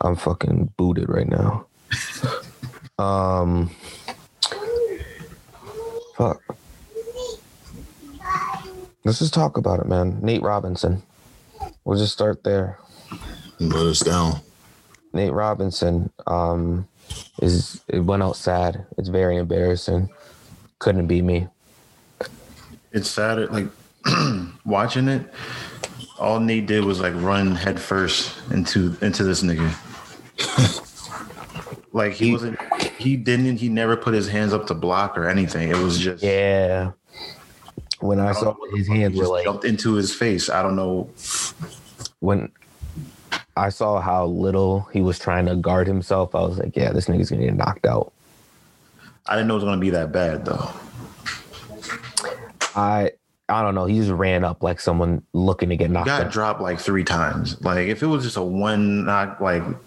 I'm fucking booted right now. Fuck. Let's just talk about it, man. Nate Robinson. We'll just start there. But it's down. Nate Robinson it went out sad. It's very embarrassing. Couldn't be me. It's sad. Like watching it, all Nate did was like run headfirst into this nigga. Like he never put his hands up to block or anything. It was just yeah. When I saw his hands were like jumped into his face. I don't know. When I saw how little he was trying to guard himself, I was like, yeah, this nigga's gonna get knocked out. I didn't know it was gonna be that bad though. I don't know. He just ran up like someone looking to get knocked out. Got dropped like 3 times. Like if it was just a one knockdown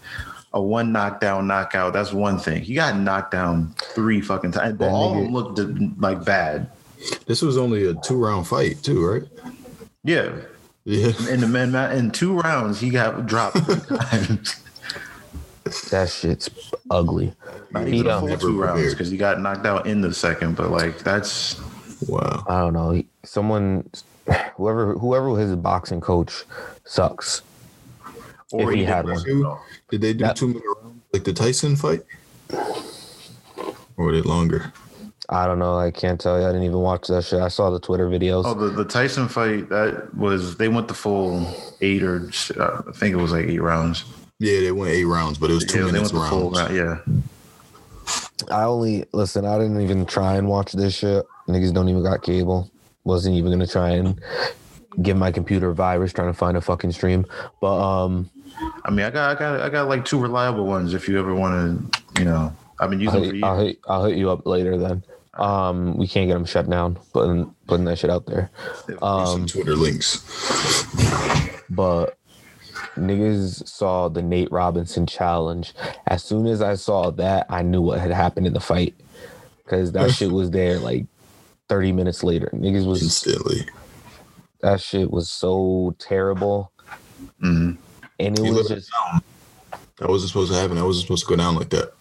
knockout, that's one thing. He got knocked down 3 fucking times. But all of them looked like bad. This was only a 2-round fight too, right? Yeah. Yeah. And the man, in 2 rounds, he got dropped 3 times. That shit's ugly. Not even a full 2 rounds because he got knocked out in the second. But like that's wow. I don't know. Whoever was his boxing coach sucks. Or if he had one. Did they do 2 minute rounds like the Tyson fight? Or was it longer? I don't know. I can't tell you. I didn't even watch that shit. I saw the Twitter videos. Oh, the Tyson fight, they went the full 8 or I think it was like 8 rounds. Yeah, they went 8 rounds, but it was 2 minutes rounds. I didn't even try and watch this shit. Niggas don't even got cable. Wasn't even going to try and give my computer a virus trying to find a fucking stream. But I mean, I got like 2 reliable ones if you ever want to, you know. I've been using them for years. I'll hit you up later then. We can't get them shut down, putting that shit out there. Some Twitter links. But niggas saw the Nate Robinson challenge. As soon as I saw that, I knew what had happened in the fight. Because that shit was there like 30 minutes later. Niggas was instantly. That shit was so terrible. Mm-hmm. And it was just. That wasn't supposed to happen. That wasn't supposed to go down like that.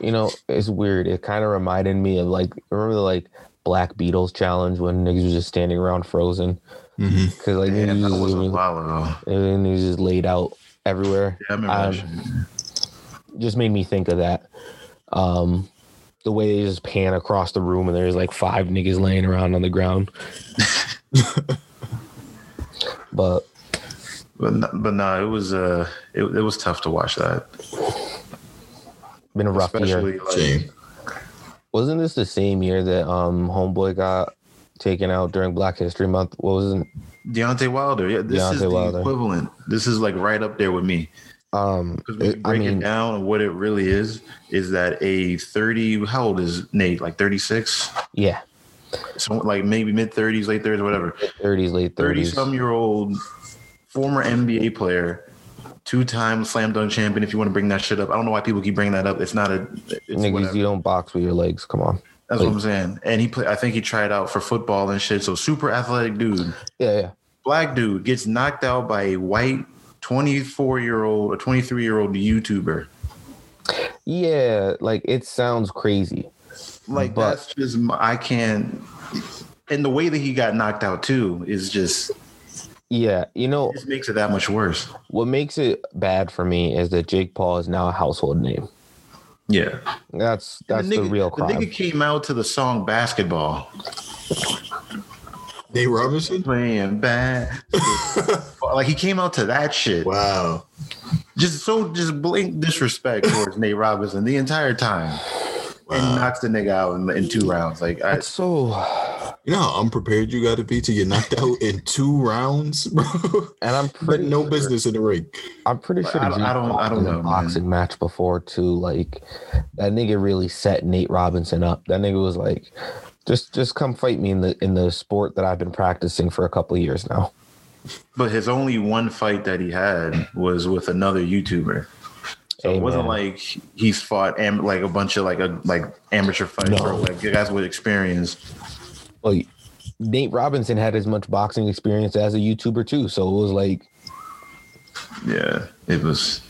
You know, it's weird. It kind of reminded me of like, remember like Black Beatles challenge when niggas was just standing around frozen? Mm-hmm. Cause like niggas just laid out everywhere. Yeah, I remember that shit. Just made me think of that. The way they just pan across the room and there's like 5 niggas laying around on the ground. But no, it was tough to watch that. Been a rough year. Like, wasn't this the same year that homeboy got taken out during Black History Month? What was it? Deontay Wilder. Yeah, this is the equivalent. This is like right up there with me. Because when you break it down, and what it really is that a 30, how old is Nate? Like 36? Yeah. So like maybe mid-30s, late 30s, whatever. 30-some-year-old former NBA player, 2-time slam dunk champion, if you want to bring that shit up. I don't know why people keep bringing that up. It's not a... It's niggas, whatever. You don't box with your legs. Come on. That's like, what I'm saying. And I think he tried out for football and shit, so super athletic dude. Yeah. Black dude gets knocked out by a white 24-year-old or 23-year-old YouTuber. Yeah, like it sounds crazy. Like that's just I can't. And the way that he got knocked out too is just. Yeah, you know, it just makes it that much worse. What makes it bad for me is that Jake Paul is now a household name. Yeah, that's the real crime. The nigga came out to the song "Basketball." Nate Robinson playing bad. Like he came out to that shit. Wow. Just blatant disrespect towards Nate Robinson the entire time. Wow. And knocks the nigga out in 2 rounds. Like that's you know how unprepared you got to be to get knocked out in 2 rounds, bro. And I'm pretty no business in the ring. I'm pretty sure I don't know. Boxing match before too. Like that nigga really set Nate Robinson up. That nigga was like, just come fight me in the sport that I've been practicing for a couple of years now. But his only one fight that he had was with another YouTuber. So it wasn't like he's fought like a bunch of like amateur fights or like guys with experience. Well, Nate Robinson had as much boxing experience as a YouTuber too, so it was like, yeah, it was.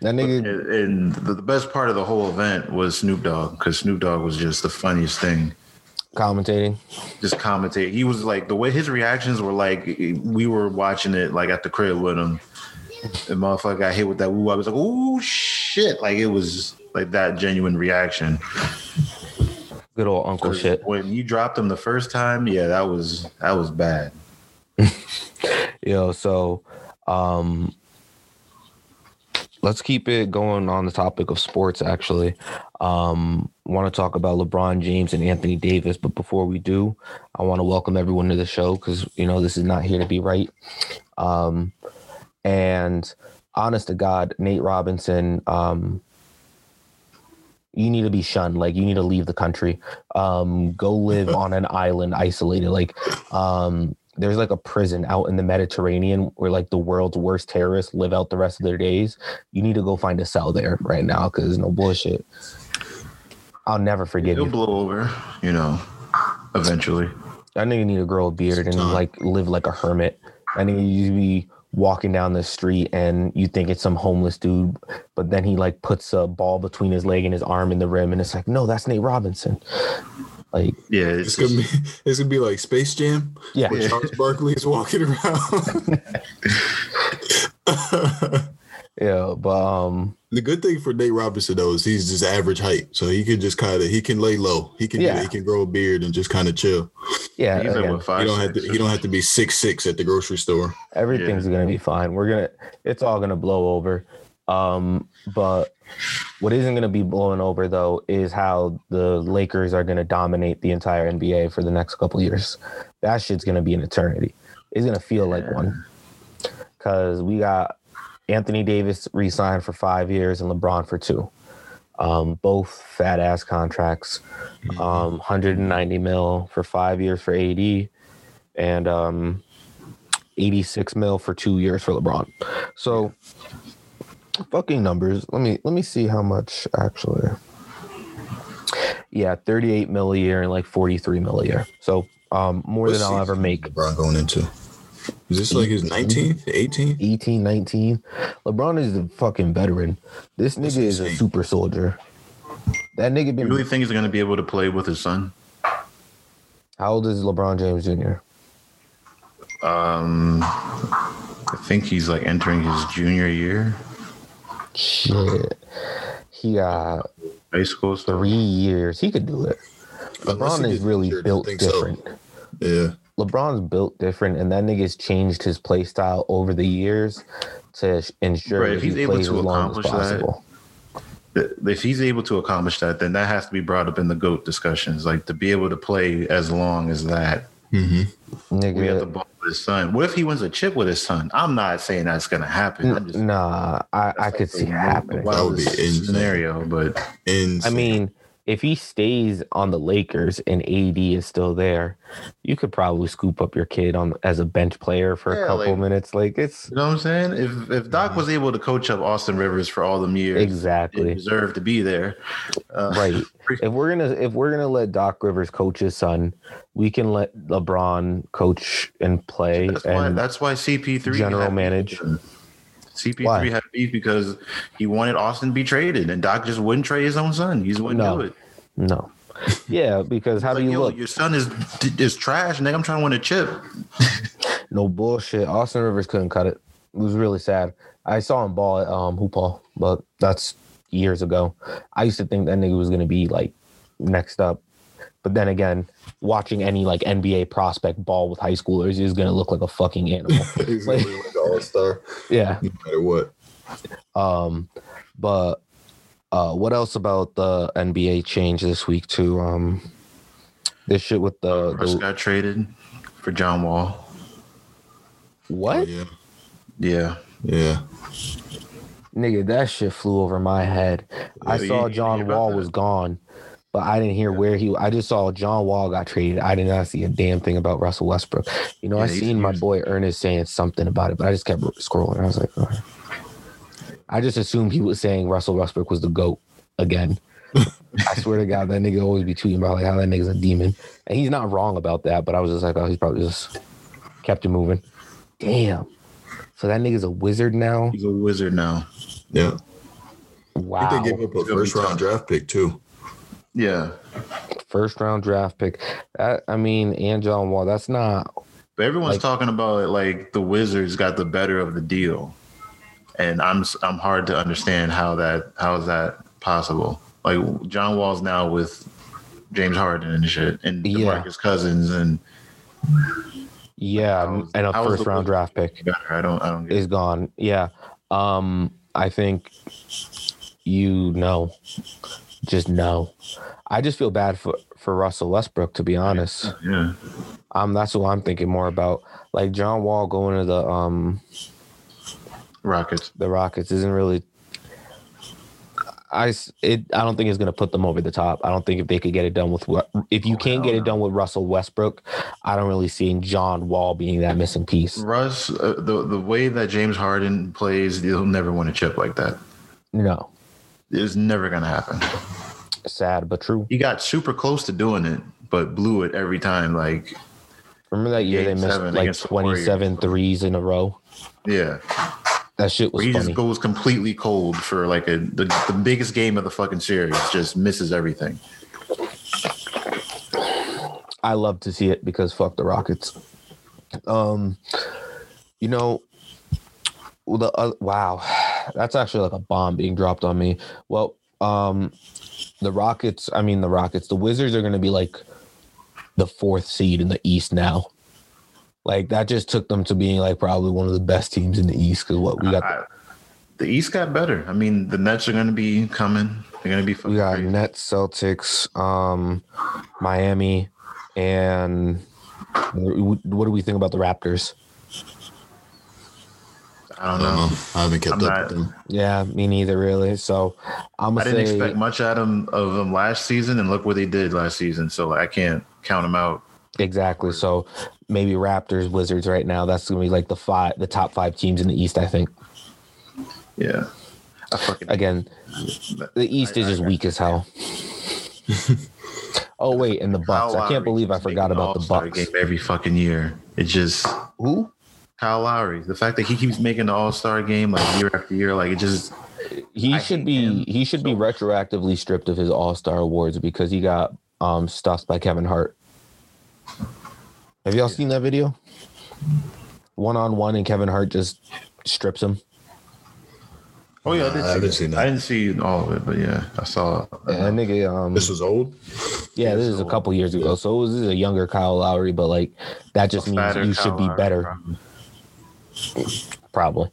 That nigga. And the best part of the whole event was Snoop Dogg, because Snoop Dogg was just the funniest thing. Commentating. Just commentating. He was like, the way his reactions were, like, we were watching it like at the crib with him. And motherfucker got hit with that woo. I was like, ooh, shit. Like, it was like that genuine reaction. Good old uncle shit. When you dropped him the first time, yeah, that was bad. Yo, so let's keep it going on the topic of sports, actually. Want to talk about LeBron James and Anthony Davis. But before we do, I want to welcome everyone to the show because, you know, this is Not Here to Be Right. And honest to God, Nate Robinson, you need to be shunned. Like, you need to leave the country. Go live on an island isolated. Like, there's like a prison out in the Mediterranean where like the world's worst terrorists live out the rest of their days. You need to go find a cell there right now because no bullshit. I'll never forget you. It'll blow over, you know, eventually. I think you need to grow a beard and like live like a hermit. I think you need to be walking down the street and you think it's some homeless dude, but then he like puts a ball between his leg and his arm in the rim, and it's like, no, that's Nate Robinson. Like, yeah, it's gonna be like Space Jam. Yeah, where Charles Barkley is walking around. Yeah, but the good thing for Nate Robinson though is he's just average height, so he can just kind of lay low. He can he can grow a beard and just kind of chill. Yeah, you don't have to be 6'6" at the grocery store. Everything's gonna be fine. It's all gonna blow over. But what isn't going to be blowing over, though, is how the Lakers are going to dominate the entire NBA for the next couple of years. That shit's going to be an eternity. It's going to feel like one. Because we got Anthony Davis re-signed for 5 years and LeBron for 2. Both fat-ass contracts. $190 million for 5 years for AD and $86 million for 2 years for LeBron. So... fucking numbers. Let me see how much actually. Yeah, $38 million a year and like $43 million a year. So more what than I'll ever make. LeBron going into, is this like his 19th, 18th? 18, 19. LeBron is a fucking veteran. This nigga is a super soldier. That nigga been. You really think he's gonna be able to play with his son? How old is LeBron James Jr.? I think he's like entering his junior year. Shit, he got high school stuff. 3 years. He could do it. LeBron is really built different. So. Yeah, LeBron's built different, and that nigga's changed his play style over the years to ensure that he plays as long as possible. If he's able to accomplish that, then that has to be brought up in the GOAT discussions. Like, to be able to play as long as that. Mm-hmm. Nigga, we have the ball with his son. What if he wins a chip with his son? I'm not saying that's gonna happen. I could see it happening. That would be insane scenario, but insane. I mean, if he stays on the Lakers and AD is still there, you could probably scoop up your kid as a bench player for a couple minutes. Like, it's, you know what I'm saying? If Doc was able to coach up Austin Rivers for all them years, exactly, he deserved to be there. Right. If we're gonna let Doc Rivers coach his son, we can let LeBron coach and play. That's why CP3 general manage. CP3 had beef because he wanted Austin to be traded, and Doc just wouldn't trade his own son. He just wouldn't do it. No. Yeah, because how do you look? Your son is trash, nigga. I'm trying to win a chip. No bullshit. Austin Rivers couldn't cut it. It was really sad. I saw him ball at Hoopall, but that's years ago. I used to think that nigga was going to be, like, next up. But then again, watching any like NBA prospect ball with high schoolers is gonna look like a fucking animal. He's like an all-star. Yeah. No matter what. But what else about the NBA change this week too? This shit with the Russ got traded for John Wall. What? Yeah. Nigga, that shit flew over my head. I saw John Wall was gone. But I didn't hear where he – I just saw John Wall got traded. I did not see a damn thing about Russell Westbrook. You know, I seen my boy Ernest saying something about it, but I just kept scrolling. I was like, oh. I just assumed he was saying Russell Westbrook was the GOAT again. I swear to God, that nigga always be tweeting about like how that nigga's a demon. And he's not wrong about that, but I was just like, oh, he's probably just kept it moving. Damn. So that nigga's a wizard now? He's a wizard now. Yeah. Wow. I think they gave up a first-round draft pick, too. Yeah. First-round draft pick. I mean, and John Wall, that's not... But everyone's talking about it like the Wizards got the better of the deal. And I'm hard to understand how is that possible. Like, John Wall's now with James Harden and shit, and DeMarcus Cousins, and... Yeah, and a first-round draft pick I don't get it. Is gone. Yeah. I think no. I just feel bad for Russell Westbrook, to be honest. Yeah. That's what I'm thinking more about. Like, John Wall going to the Rockets. The Rockets isn't really I don't think it's going to put them over the top. I don't think if they could get it done with if you can't get it done with Russell Westbrook, I don't really see John Wall being that missing piece. Russ, the way that James Harden plays, he'll never win a chip like that. No. It's never going to happen. Sad, but true. He got super close to doing it, but blew it every time. Like, remember that year they missed like 27 threes in a row? Yeah. That shit was funny. He just goes completely cold for like the biggest game of the fucking series, just misses everything. I love to see it because fuck the Rockets. Wow, that's actually like a bomb being dropped on me. Well, the Wizards are going to be like the fourth seed in the East now. Like, that just took them to being, like, probably one of the best teams in the East. Because what we got... The East got better. I mean, the Nets are going to be coming. They're going to be fucking crazy. Nets, Celtics, Miami, and what do we think about the Raptors? I don't know. I haven't kept up with them. Yeah, me neither, really. So, I didn't expect much out of them last season, and look what they did last season. So, I can't count them out. Exactly. So maybe Raptors, Wizards right now. That's going to be like the top five teams in the East, I think. Yeah. The East is just weak as hell. Oh, wait. And the Bucks. I can't believe I forgot about the Bucks. Game every fucking year. It just... Who? Kyle Lowry. The fact that he keeps making the All-Star game like year after year, like it just... He should be retroactively stripped of his All-Star awards because he got stuffed by Kevin Hart. Have y'all seen that video? 1-on-1 and Kevin Hart just strips him. Oh yeah, I didn't see all of it, but yeah, I saw. That nigga. This was old. Yeah, this is a couple years ago. So this is a younger Kyle Lowry, but like that just means you should be better. Probably.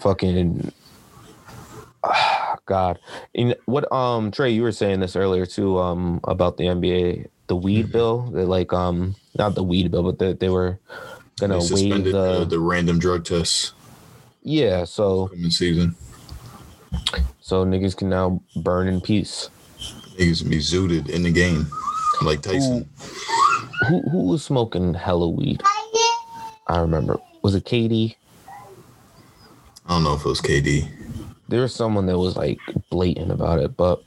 Fucking. God, and what Trey, you were saying this earlier too about the NBA. The weed bill, they like not the weed bill, but they were gonna waive the random drug tests. Yeah, so coming season, so niggas can now burn in peace. Niggas be zooted in the game, like Tyson. Who was smoking hella weed? I remember. Was it KD? I don't know if it was KD. There was someone that was like blatant about it, but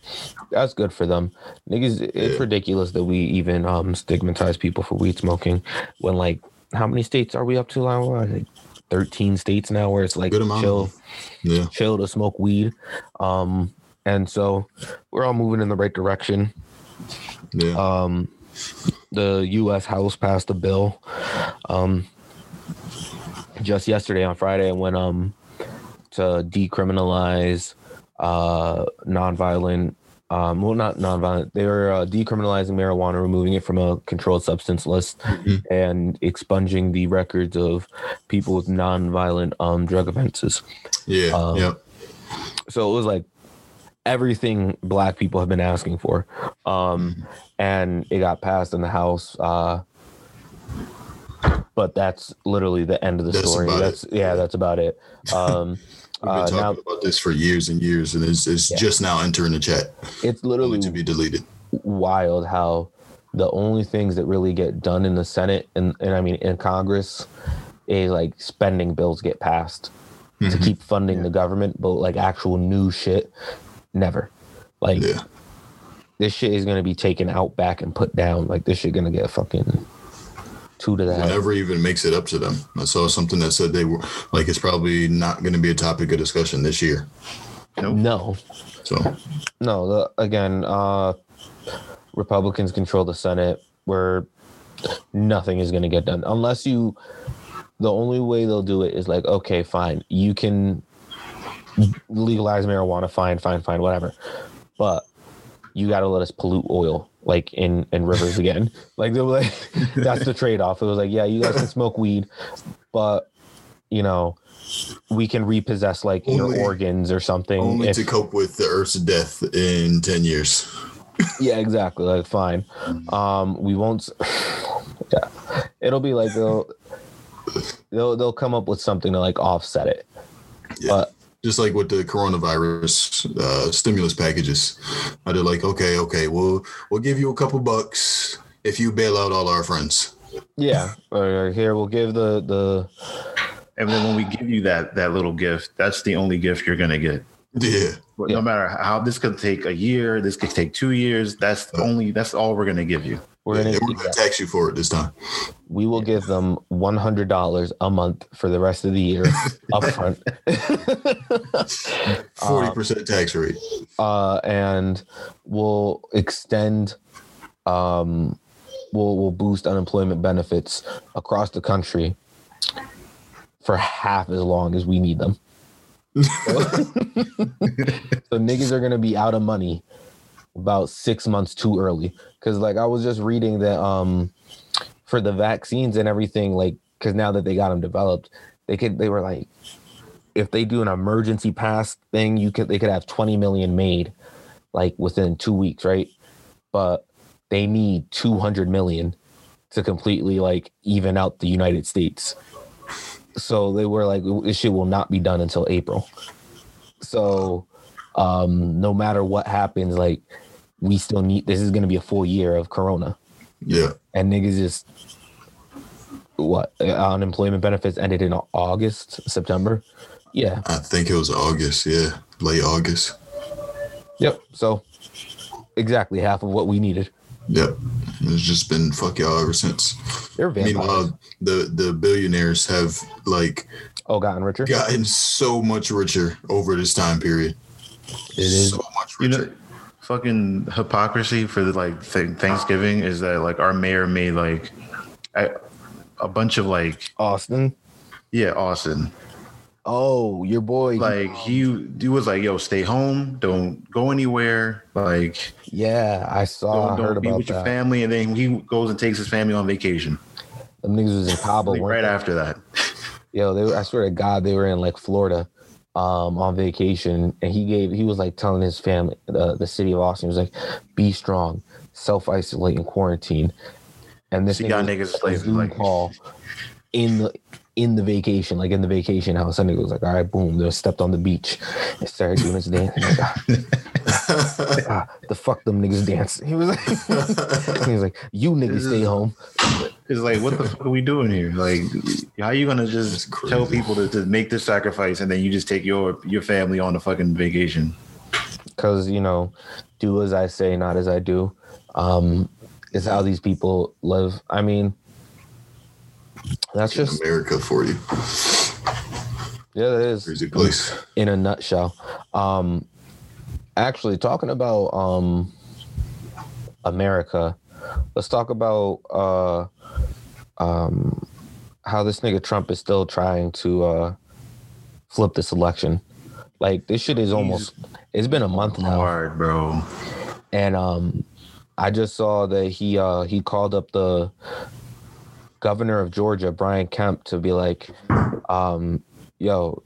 that's good for them. Niggas, it's ridiculous that we even stigmatize people for weed smoking when like, how many states are we up to? Like 13 states now where it's like chill to smoke weed. And so we're all moving in the right direction. Yeah. The U.S. House passed a bill just yesterday on Friday when to decriminalize nonviolent, not nonviolent. They were decriminalizing marijuana, removing it from a controlled substance list, and expunging the records of people with nonviolent drug offenses. Yeah. So it was like everything Black people have been asking for, and it got passed in the House. But that's literally the end of the story. That's about it. We've been talking about this for years and years, and it's just now entering the chat. It's literally to be deleted. Wild how the only things that really get done in the Senate and in Congress is like spending bills get passed to keep funding the government, but like actual new shit, never. Like this shit is gonna be taken out back and put down. Like this shit gonna get fucking. Whenever even makes it up to them. I saw something that said they were like, it's probably not going to be a topic of discussion this year. No. So. No. Again, Republicans control the Senate, where nothing is going to get done unless you. The only way they'll do it is like, okay, fine, you can legalize marijuana, fine, whatever, but you got to let us pollute oil, like in rivers again. Like, they were like, that's the trade-off. It was like, yeah, you guys can smoke weed, but you know, we can repossess like your organs or something. Only to cope with the Earth's death in 10 years. Yeah, exactly. Like, fine. We won't. Yeah, it'll be like they'll come up with something to like offset it. Yeah. But just like with the coronavirus stimulus packages, I did like, okay, we'll give you a couple bucks if you bail out all our friends. Yeah, or here we'll give the. And then when we give you that little gift, that's the only gift you're gonna get. Yeah. But no matter how, this could take a year, this could take 2 years. That's all we're gonna give you. We're gonna tax you for it this time. We will give them $100 a month for the rest of the year up front. 40% tax rate. And we'll extend we'll boost unemployment benefits across the country for half as long as we need them. So niggas are gonna be out of money about 6 months too early, because like I was just reading that for the vaccines and everything, like, because now that they got them developed, they were like, if they do an emergency pass thing, they could have 20 million made like within 2 weeks, right? But they need 200 million to completely like even out the United States. So they were like, this shit will not be done until April. So no matter what happens, like, we still need, this is going to be a full year of Corona. Yeah. And niggas just, unemployment benefits ended in August, September. Yeah. I think it was August. Yeah. Late August. Yep. So exactly half of what we needed. Yep. It's just been fuck y'all ever since. They're vampires. Meanwhile, the billionaires have like, gotten richer. Gotten so much richer over this time period. It is so much richer. You know, fucking hypocrisy for the like Thanksgiving is that like our mayor made like a bunch of like Austin. Yeah, Austin. Oh, your boy. Like he was like, yo, stay home. Don't go anywhere. Like, yeah, I saw. Don't heard be about with that. Your family. And then he goes and takes his family on vacation. Them niggas was in Cabo. Like, right after that. Yo, I swear to God, they were in like Florida. On vacation, and he was like telling his family, the city of Austin, he was like, be strong, self-isolate and quarantine. And this niggas Zoom like call in the vacation, like in the vacation house, and it was like, all right, boom, they stepped on the beach and started doing his dance. Like, the fuck them niggas dance. He was like, you niggas stay home. It's like, what the fuck are we doing here? Like, how are you gonna just tell people to make this sacrifice and then you just take your family on a fucking vacation? Because, you know, do as I say, not as I do. Is how these people live. I mean, that's just America for you. Yeah, it is. Crazy place. In a nutshell. Actually, talking about America, let's talk about how this nigga Trump is still trying to flip this election. Like, this shit is it's been a month now. Hard, bro. And I just saw that he called up the governor of Georgia, Brian Kemp, to be like, yo,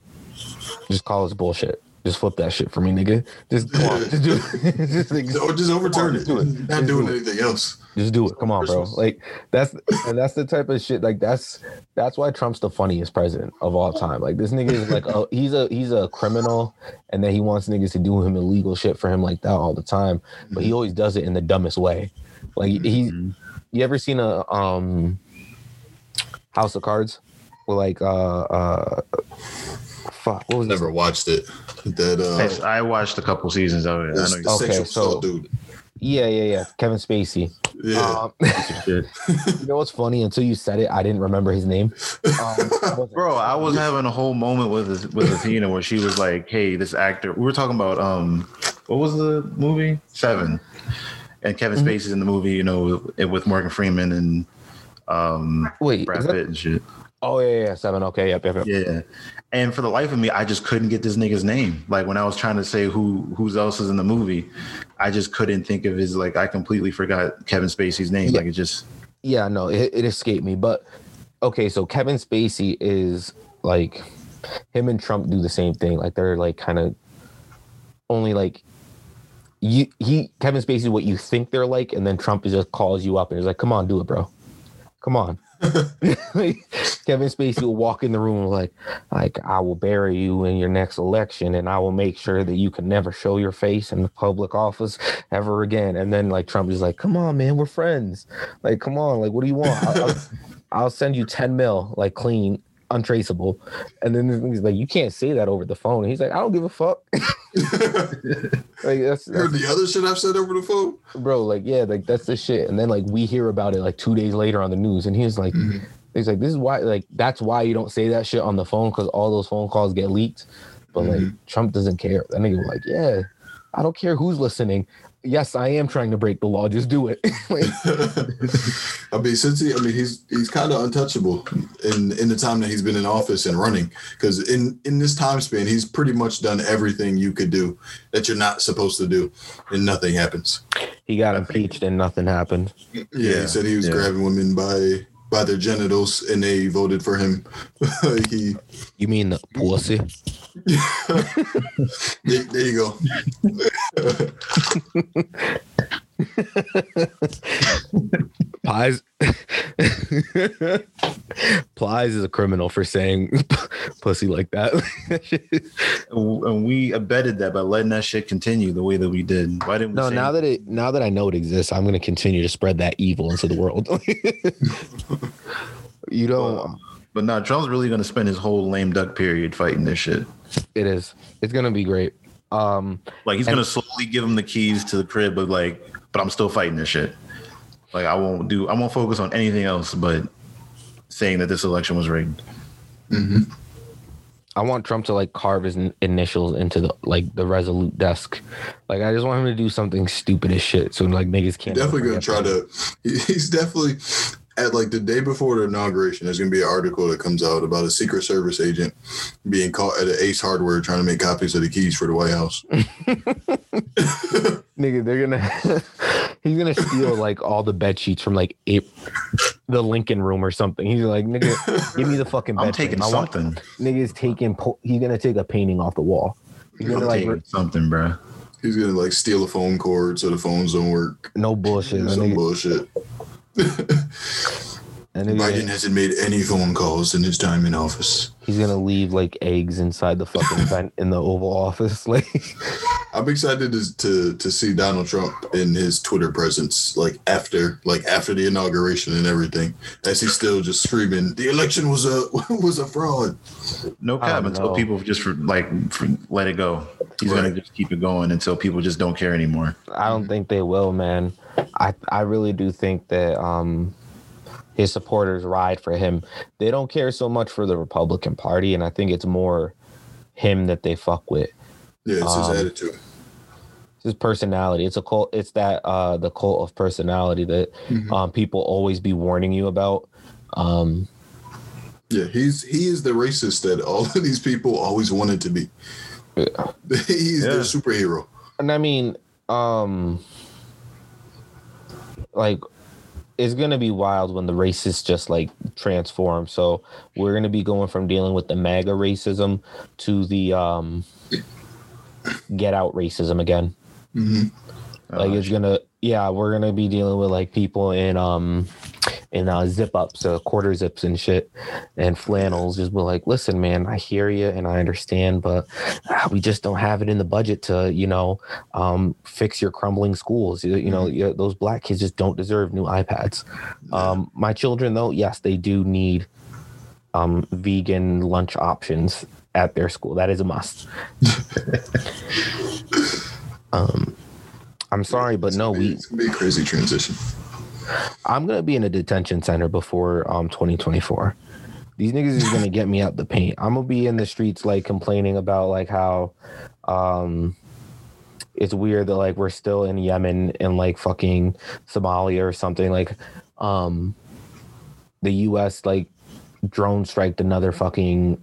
just call this bullshit. Just flip that shit for me, nigga. Just come on. Just do it. just overturn it. Not doing anything else. Just do it. Come on, bro. Like, that's the type of shit. Like, that's why Trump's the funniest president of all time. Like, this nigga is like, he's a criminal, and then he wants niggas to do him illegal shit for him like that all the time. But he always does it in the dumbest way. Like, you ever seen a House of Cards? With like fuck, what was never watched it. That I watched a couple seasons of it. I know. Okay, so dude. Yeah. Kevin Spacey. Yeah. You know what's funny? Until you said it, I didn't remember his name. Bro, I was having a whole moment with Athena where she was like, hey, this actor. We were talking about what was the movie? Seven. And Kevin Spacey's in the movie, you know, with Morgan Freeman and Brad Pitt and shit. Oh, yeah, Seven. Okay, yep. Yeah. And for the life of me, I just couldn't get this nigga's name. Like, when I was trying to say who else is in the movie, I just couldn't think of his, like, I completely forgot Kevin Spacey's name. Yeah. Like, it just... Yeah, no, it escaped me. But, okay, so Kevin Spacey is, like, him and Trump do the same thing. Like, they're, like, kind of only, like... Kevin Spacey is what you think they're like, and then Trump just calls you up and is like, come on, do it, bro. Come on. Kevin Spacey will walk in the room and like I will bury you in your next election, and I will make sure that you can never show your face in the public office ever again. And then like Trump is like, come on, man, we're friends. Like, come on, like, what do you want? I'll send you 10 mil, like, clean, untraceable. And then he's like, you can't say that over the phone. And he's like, I don't give a fuck. Like, heard the other shit I've said over the phone, bro. Like, yeah, like, that's the shit. And then like we hear about it like 2 days later on the news, and he's like, he's like, this is why, like, that's why you don't say that shit on the phone, because all those phone calls get leaked. But like Trump doesn't care. That nigga was like, yeah, I don't care who's listening. Yes, I am trying to break the law. Just do it. Like, I mean, he's kind of untouchable in the time that he's been in office and running, because in this time span, he's pretty much done everything you could do that you're not supposed to do, and nothing happens. He got impeached and nothing happened. Yeah, he said he was grabbing women by their genitals, and they voted for him. You mean the pussy? There you go. Plies is a criminal for saying pussy like that. And we abetted that by letting that shit continue the way that we did. Why didn't we? No, now that I know it exists, I'm going to continue to spread that evil into the world. You don't. But no, Trump's really going to spend his whole lame duck period fighting this shit. It is. It's going to be great. Like, he's going to slowly give him the keys to the crib, but like, but I'm still fighting this shit. Like, I won't focus on anything else but saying that this election was rigged. Mm-hmm. I want Trump to like carve his initials into the like the Resolute desk. Like, I just want him to do something stupid as shit so like niggas can't. Definitely gonna try to. He's definitely at like the day before the inauguration. There's gonna be an article that comes out about a Secret Service agent being caught at an Ace Hardware trying to make copies of the keys for the White House. Nigga, they're gonna. He's going to steal, like, all the bed sheets from, like, the Lincoln room or something. He's like, nigga, give me the fucking bed sheet. I'm taking something. Nigga's taking... he's going to take a painting off the wall. He's going to, like... something, bro. He's going to, like, steal a phone cord so the phones don't work. No bullshit. No bullshit. Biden hasn't made any phone calls in his time in office. He's going to leave, like, eggs inside the fucking vent in the Oval Office, like... I'm excited to see Donald Trump in his Twitter presence, like after the inauguration and everything, as he's still just screaming, "The election was a fraud." No cap until people just let it go. He's gonna just keep it going until people just don't care anymore. I don't think they will, man. I really do think that his supporters ride for him. They don't care so much for the Republican Party, and I think it's more him that they fuck with. Yeah, it's his attitude. It's his personality. It's a cult. It's that the cult of personality that people always be warning you about. Yeah, he is the racist that all of these people always wanted to be. Yeah. He's their superhero. And I mean, like, it's going to be wild when the racists just, like, transform. So we're going to be going from dealing with the MAGA racism to the... get out racism again. Like, it's gonna we're gonna be dealing with like people in zip ups, quarter zips and shit, and flannels. Just be like, listen, man, I hear you and I understand, but we just don't have it in the budget to, you know, fix your crumbling schools. You know, those black kids just don't deserve new iPads. My children, though, yes, they do need vegan lunch options at their school. That is a must. I'm sorry, but no, it's gonna be a crazy transition. I'm going to be in a detention center before 2024. These niggas is going to get me out the paint. I'm going to be in the streets, like, complaining about, like, how it's weird that, like, we're still in Yemen and, like, fucking Somalia or something. Like, the U.S., like, drone striked another fucking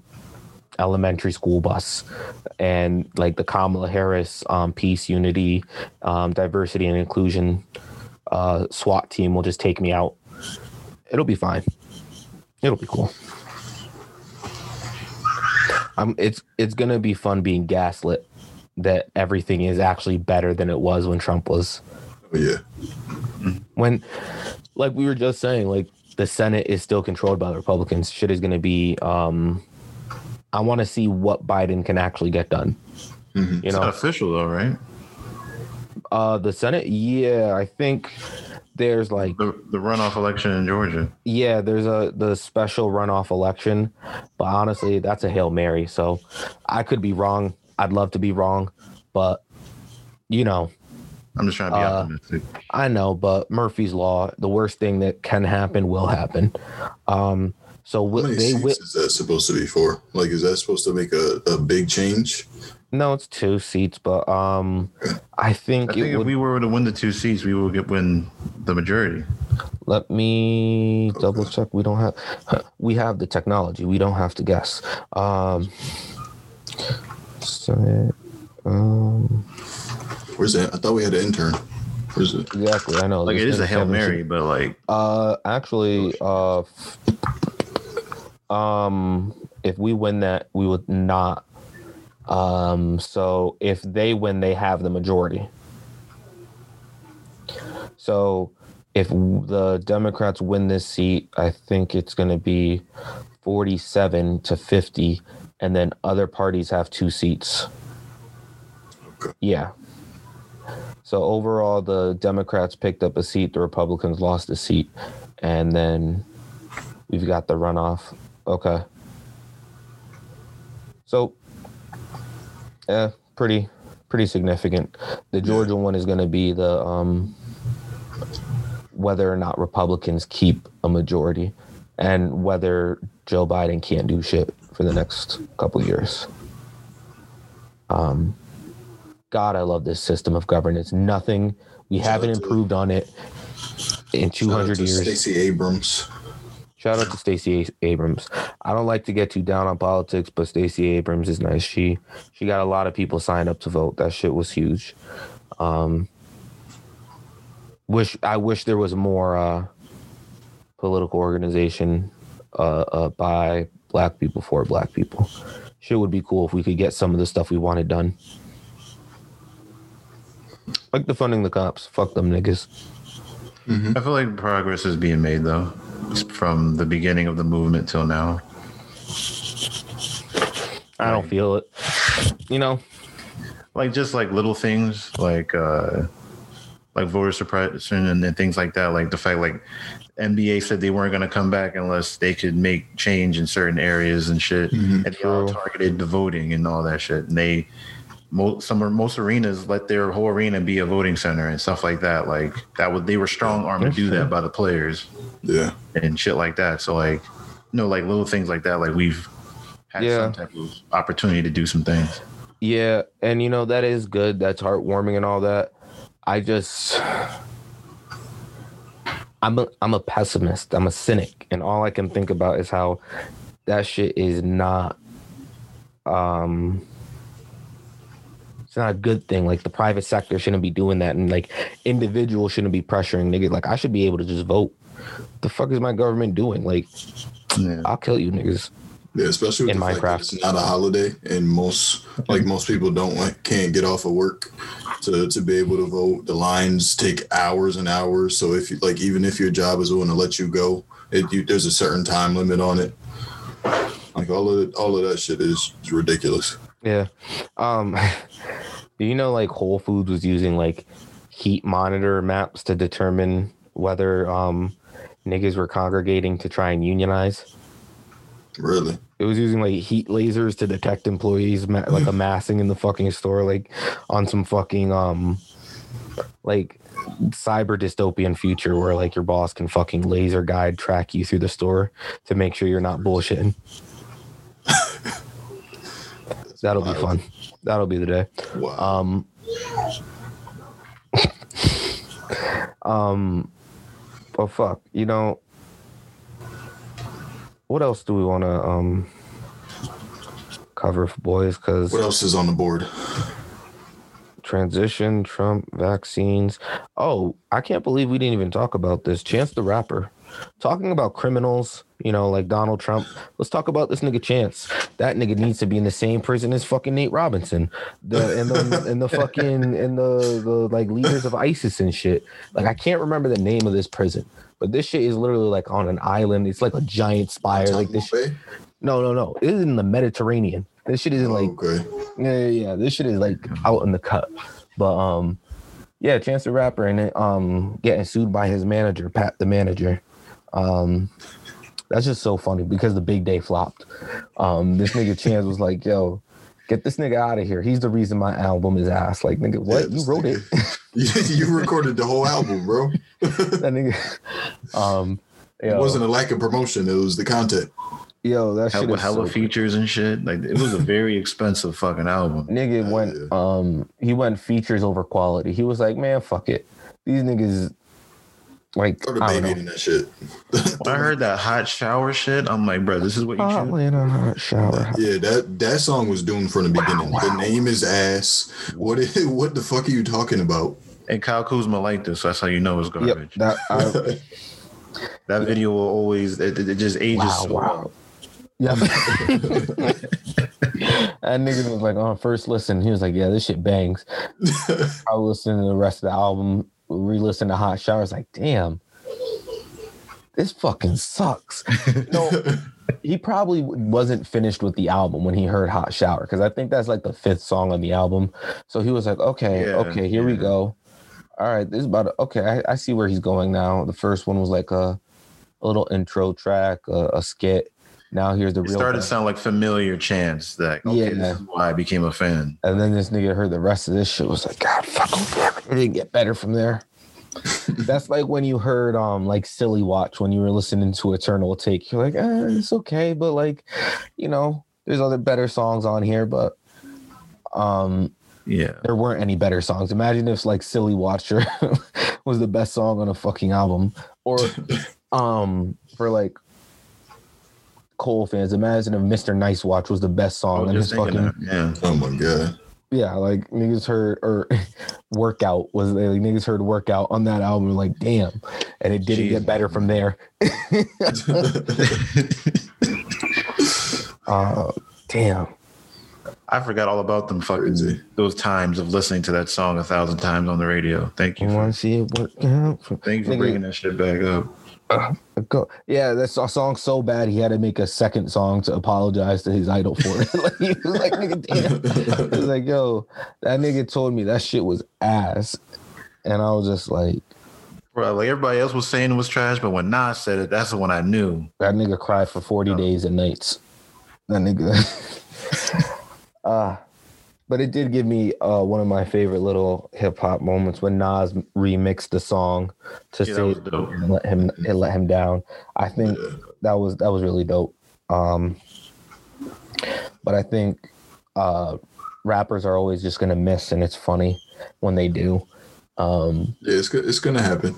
elementary school bus. And, like, the Kamala Harris peace, unity, diversity, and inclusion SWAT team will just take me out. It'll be fine. It'll be cool. It's gonna be fun being gaslit that everything is actually better than it was when Trump was. Oh yeah. When, like we were just saying, like the Senate is still controlled by the Republicans. Shit is gonna be. I want to see what Biden can actually get done. Mm-hmm. It's not official though, right? The Senate, yeah, I think. There's like the runoff election in Georgia. Yeah, there's the special runoff election. But honestly, that's a Hail Mary. So I could be wrong. I'd love to be wrong. But, you know. I'm just trying to be optimistic. I know, but Murphy's Law, the worst thing that can happen will happen. So how many seats is that supposed to be for? Like, is that supposed to make a big change? No, it's 2 seats, but I think if we were to win the 2 seats, we would win the majority. Let me double check. We have the technology. We don't have to guess. Where's it? I thought we had an intern. Where's it? Exactly. I know. Like it is a Hail Mary, but like if we win that, we would not. So if they win, they have the majority. So if the Democrats win this seat, I think it's going to be 47-50, and then other parties have 2 seats. Yeah. So overall, the Democrats picked up a seat, the Republicans lost a seat, and then we've got the runoff. Okay. So... yeah, pretty significant. The Georgia one is going to be the whether or not Republicans keep a majority and whether Joe Biden can't do shit for the next couple years. God, I love this system of governance. Nothing. We haven't improved on it in 200 years. Stacey Abrams. Shout out to Stacey Abrams. I don't like to get too down on politics, but Stacey Abrams is nice. She got a lot of people signed up to vote. That shit was huge. I wish there was more political organization by black people for black people. Shit would be cool if we could get some of the stuff we wanted done. Like defunding the cops. Fuck them niggas. Mm-hmm. I feel like progress is being made though. From the beginning of the movement till now, I don't feel it. You know, like just like little things, like voter suppression and things like that. Like the fact, like NBA said they weren't going to come back unless they could make change in certain areas and shit, mm-hmm. and they all targeted the voting and all that shit. And they most arenas let their whole arena be a voting center and stuff like that. Like that would they were strong armed to do that by the players. Yeah. And shit like that. So like, you know, like little things like that. Like we've had some type of opportunity to do some things. Yeah. And you know, that is good. That's heartwarming and all that. I'm a pessimist. I'm a cynic. And all I can think about is how that shit is not, it's not a good thing. Like the private sector shouldn't be doing that. And like individuals shouldn't be pressuring niggas. Like I should be able to just vote. The fuck is my government doing? Like, I'll kill you niggas. Yeah, especially with in Minecraft. Like, it's not a holiday, and most people can't get off of work to be able to vote. The lines take hours and hours. So if even if your job is willing to let you go, there's a certain time limit on it. Like all of that shit is ridiculous. Yeah. Do you know like Whole Foods was using like heat monitor maps to determine whether niggas were congregating to try and unionize. Really? It was using like heat lasers to detect employees like amassing in the fucking store, like on some fucking like cyber dystopian future where like your boss can fucking laser guide track you through the store to make sure you're not bullshitting. That'll be fun. That'll be the day. Wow. But fuck, you know, what else do we want to cover for boys? Cause what else is on the board? Transition, Trump, vaccines. Oh, I can't believe we didn't even talk about this. Chance the Rapper. Talking about criminals, you know, like Donald Trump. Let's talk about this nigga Chance. That nigga needs to be in the same prison as fucking Nate Robinson, and the like leaders of ISIS and shit. Like I can't remember the name of this prison, but this shit is literally like on an island. It's like a giant spire. Like this. No. It is in the Mediterranean. This shit isn't like. Okay. Yeah. This shit is like out in the cut, but yeah, Chance the Rapper and getting sued by his manager, Pat the Manager. That's just so funny because the big day flopped. This nigga Chance was like, yo, get this nigga out of here. He's the reason my album is ass. Like, nigga, what? Yeah, you wrote it. You recorded the whole album, bro. That nigga. It wasn't a lack of promotion. It was the content. Yo, that shit with hella features and shit. Like, it was a very expensive fucking album. Nigga went, he went features over quality. He was like, man, fuck it. These niggas... Like, throw the baby in that shit. When I heard that hot shower shit, I'm like, bro, this is what you should. Probably in a hot shower. Yeah, that song was doomed from the beginning. Wow. The name is ass. What the fuck are you talking about? And Kyle Kuzma liked this, so that's how you know it's garbage. Yep, that video will always it just ages so well. Yeah. That nigga was like, on first listen, he was like, yeah, this shit bangs. I was listening to the rest of the album. Re-listen to Hot Showers, like, damn, this fucking sucks. No, he probably wasn't finished with the album when he heard Hot Shower, because I think that's like the fifth song on the album. So he was like, okay, here we go. All right, this is about I see where he's going now. The first one was like a little intro track, a skit. Now here's the real. It started to sound like familiar Chance. That this is why I became a fan. And then this nigga heard the rest of this shit, was like, God fucking damn it. It didn't get better from there. That's like when you heard like Silly Watch when you were listening to Eternal Take. You're like, it's okay, but like, you know, there's other better songs on here, but yeah, there weren't any better songs. Imagine if like Silly Watcher was the best song on a fucking album, or for like Cole fans, imagine if Mr. Nice Watch was the best song in his fucking. Yeah. Oh my god. Yeah, like niggas heard Workout was like niggas heard Workout on that album, like damn, and it didn't get better from there. Damn. I forgot all about them fucking those times of listening to that song 1,000 times on the radio. Thank you. Want to see it work out? Thank you for bringing that shit back up. Yeah, that song's so bad he had to make a second song to apologize to his idol for it. Like, he was like, nigga, damn. He was like, yo, that nigga told me that shit was ass, and I was just like, bro, like everybody else was saying it was trash, but when Nas said it, that's the one I knew. That nigga cried for 40 days and nights. That nigga. But it did give me one of my favorite little hip hop moments when Nas remixed the song to "Save Him" and let him down. I think that was really dope. But I think rappers are always just gonna miss, and it's funny when they do. Yeah, it's gonna happen.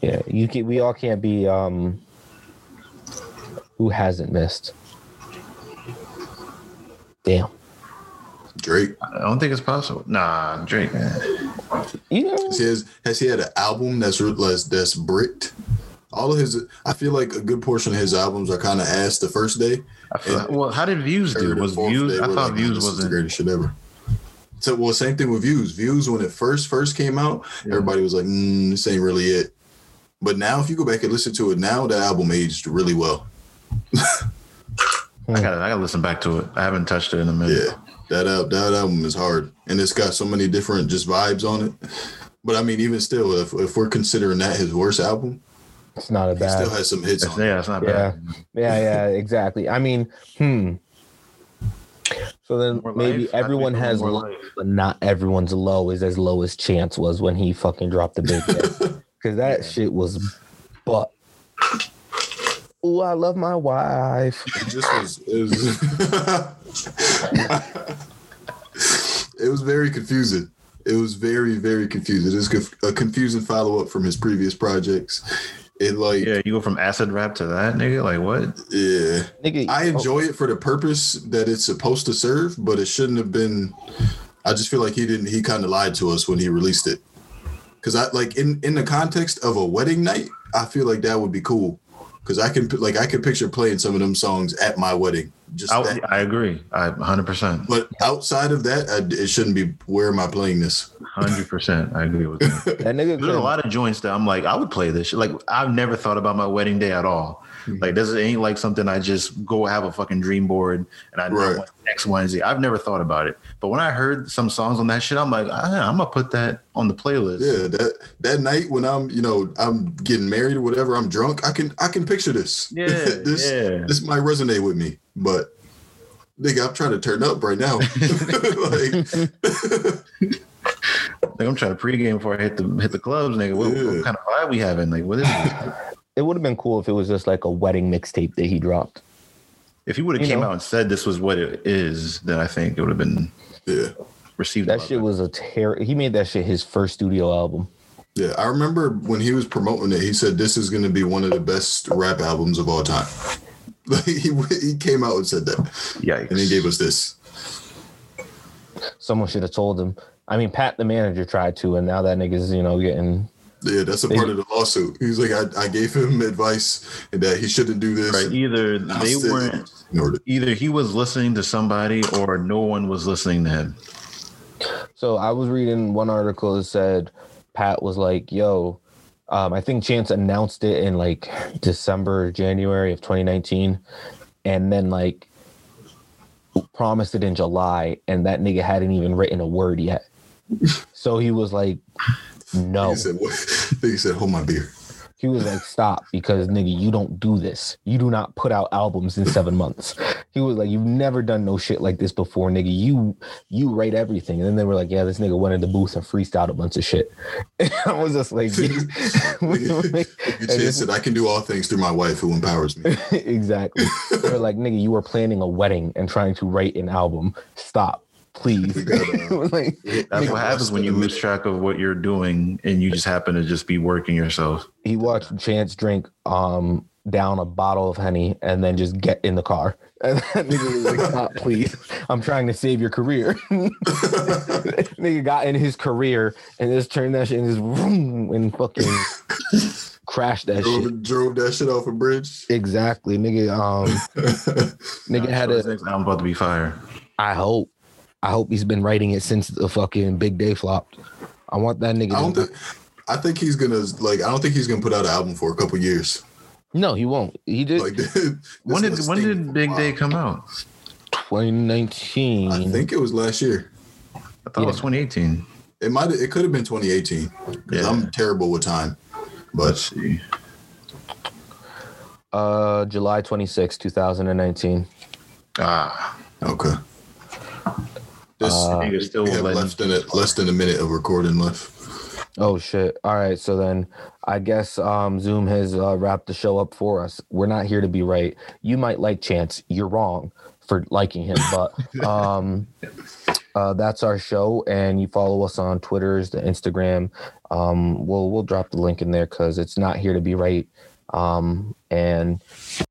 Yeah, we all can't be. Who hasn't missed? Damn. Drake. I don't think it's possible. Nah, Drake, man. You know, has he had an album that's bricked? All of his, I feel like a good portion of his albums are kind of ass the first day. I feel like, well, how did Views do? Was Views? I thought Views wasn't the greatest shit ever. So, well, same thing with Views. Views when it first came out, everybody was like, "This ain't really it." But now, if you go back and listen to it now, that album aged really well. I gotta listen back to it. I haven't touched it in a minute. Yeah. That album is hard, and it's got so many different just vibes on it. But I mean, even still, if we're considering that his worst album, it's not a bad. He still has some hits on it. It's not bad. Yeah, exactly. I mean, So then maybe everyone has low, but not everyone's low is as low as Chance was when he fucking dropped the big head. Because that shit was butt. Ooh, I love my wife. It was very confusing. It was very, very confusing. It was a confusing follow-up from his previous projects. It like you go from acid rap to that, nigga. Like what? Yeah, nigga, I enjoy it for the purpose that it's supposed to serve, but it shouldn't have been. I just feel like he didn't. He kind of lied to us when he released it, because I like in the context of a wedding night, I feel like that would be cool. Because I can picture playing some of them songs at my wedding. Just I agree, 100%. But outside of that, it shouldn't be. Where am I playing this? 100%, I agree with that. There's a lot of joints that I'm like, I would play this. Like I've never thought about my wedding day at all. Mm-hmm. Like this ain't like something I just go have a fucking dream board and I know next Wednesday. I've never thought about it. But when I heard some songs on that shit, I'm like, I'm gonna put that on the playlist. Yeah, that night when I'm, I'm getting married or whatever, I'm drunk. I can picture this. Yeah, this might resonate with me. But nigga, I'm trying to turn up right now. Like I'm trying to pregame before I hit the clubs, nigga. What kind of vibe we having? Like what is it? It would have been cool if it was just like a wedding mixtape that he dropped. If he would have came out and said this was what it is, then I think it would have been received. That shit was a terror. He made that shit his first studio album. Yeah, I remember when he was promoting it, he said this is going to be one of the best rap albums of all time. Like he came out and said that. Yikes. And he gave us this. Someone should have told him. I mean, Pat the Manager tried to, and now that nigga's, getting... Yeah, that's a part of the lawsuit. He's like, I gave him advice that he shouldn't do this. Right. Either they weren't, either he was listening to somebody or no one was listening to him. So I was reading one article that said Pat was like, yo, I think Chance announced it in like December, January of 2019. And then like promised it in July. And that nigga hadn't even written a word yet. So he was like, no. He said, hold my beer. He was like, stop, because nigga, you don't do this. You do not put out albums in 7 months. He was like, you've never done no shit like this before, nigga. You write everything. And then they were like, yeah, this nigga went in the booth and freestyled a bunch of shit. And I was just like, Chance said, I can do all things through my wife who empowers me. Exactly. They were like, nigga, you were planning a wedding and trying to write an album. Stop. Please. Like, that's what happens when you lose track of what you're doing and you just happen to just be working yourself. He watched Chance drink down a bottle of Henny and then just get in the car. And that nigga was like, stop, please. I'm trying to save your career. Nigga got in his career and just turned that shit and just vroom, and fucking crashed that shit. Drove that shit off a bridge. Exactly. Nigga, nigga had a... I'm about to be fired. I hope he's been writing it since the fucking Big Day flopped. I want that nigga. I think he's gonna like. I don't think he's gonna put out an album for a couple years. No, he won't. He did. Like, when did Big Day come out? 2019. I think it was last year. I thought it was 2018. It could have been 2018. Yeah. I'm terrible with time. But let's see. July 26, 2019. Ah, okay. This nigga still less than a minute of recording left. Oh shit! All right, so then I guess Zoom has wrapped the show up for us. We're not here to be right. You might like Chance. You're wrong for liking him, but that's our show. And you follow us on Twitters, the Instagram. We'll drop the link in there because it's not here to be right. And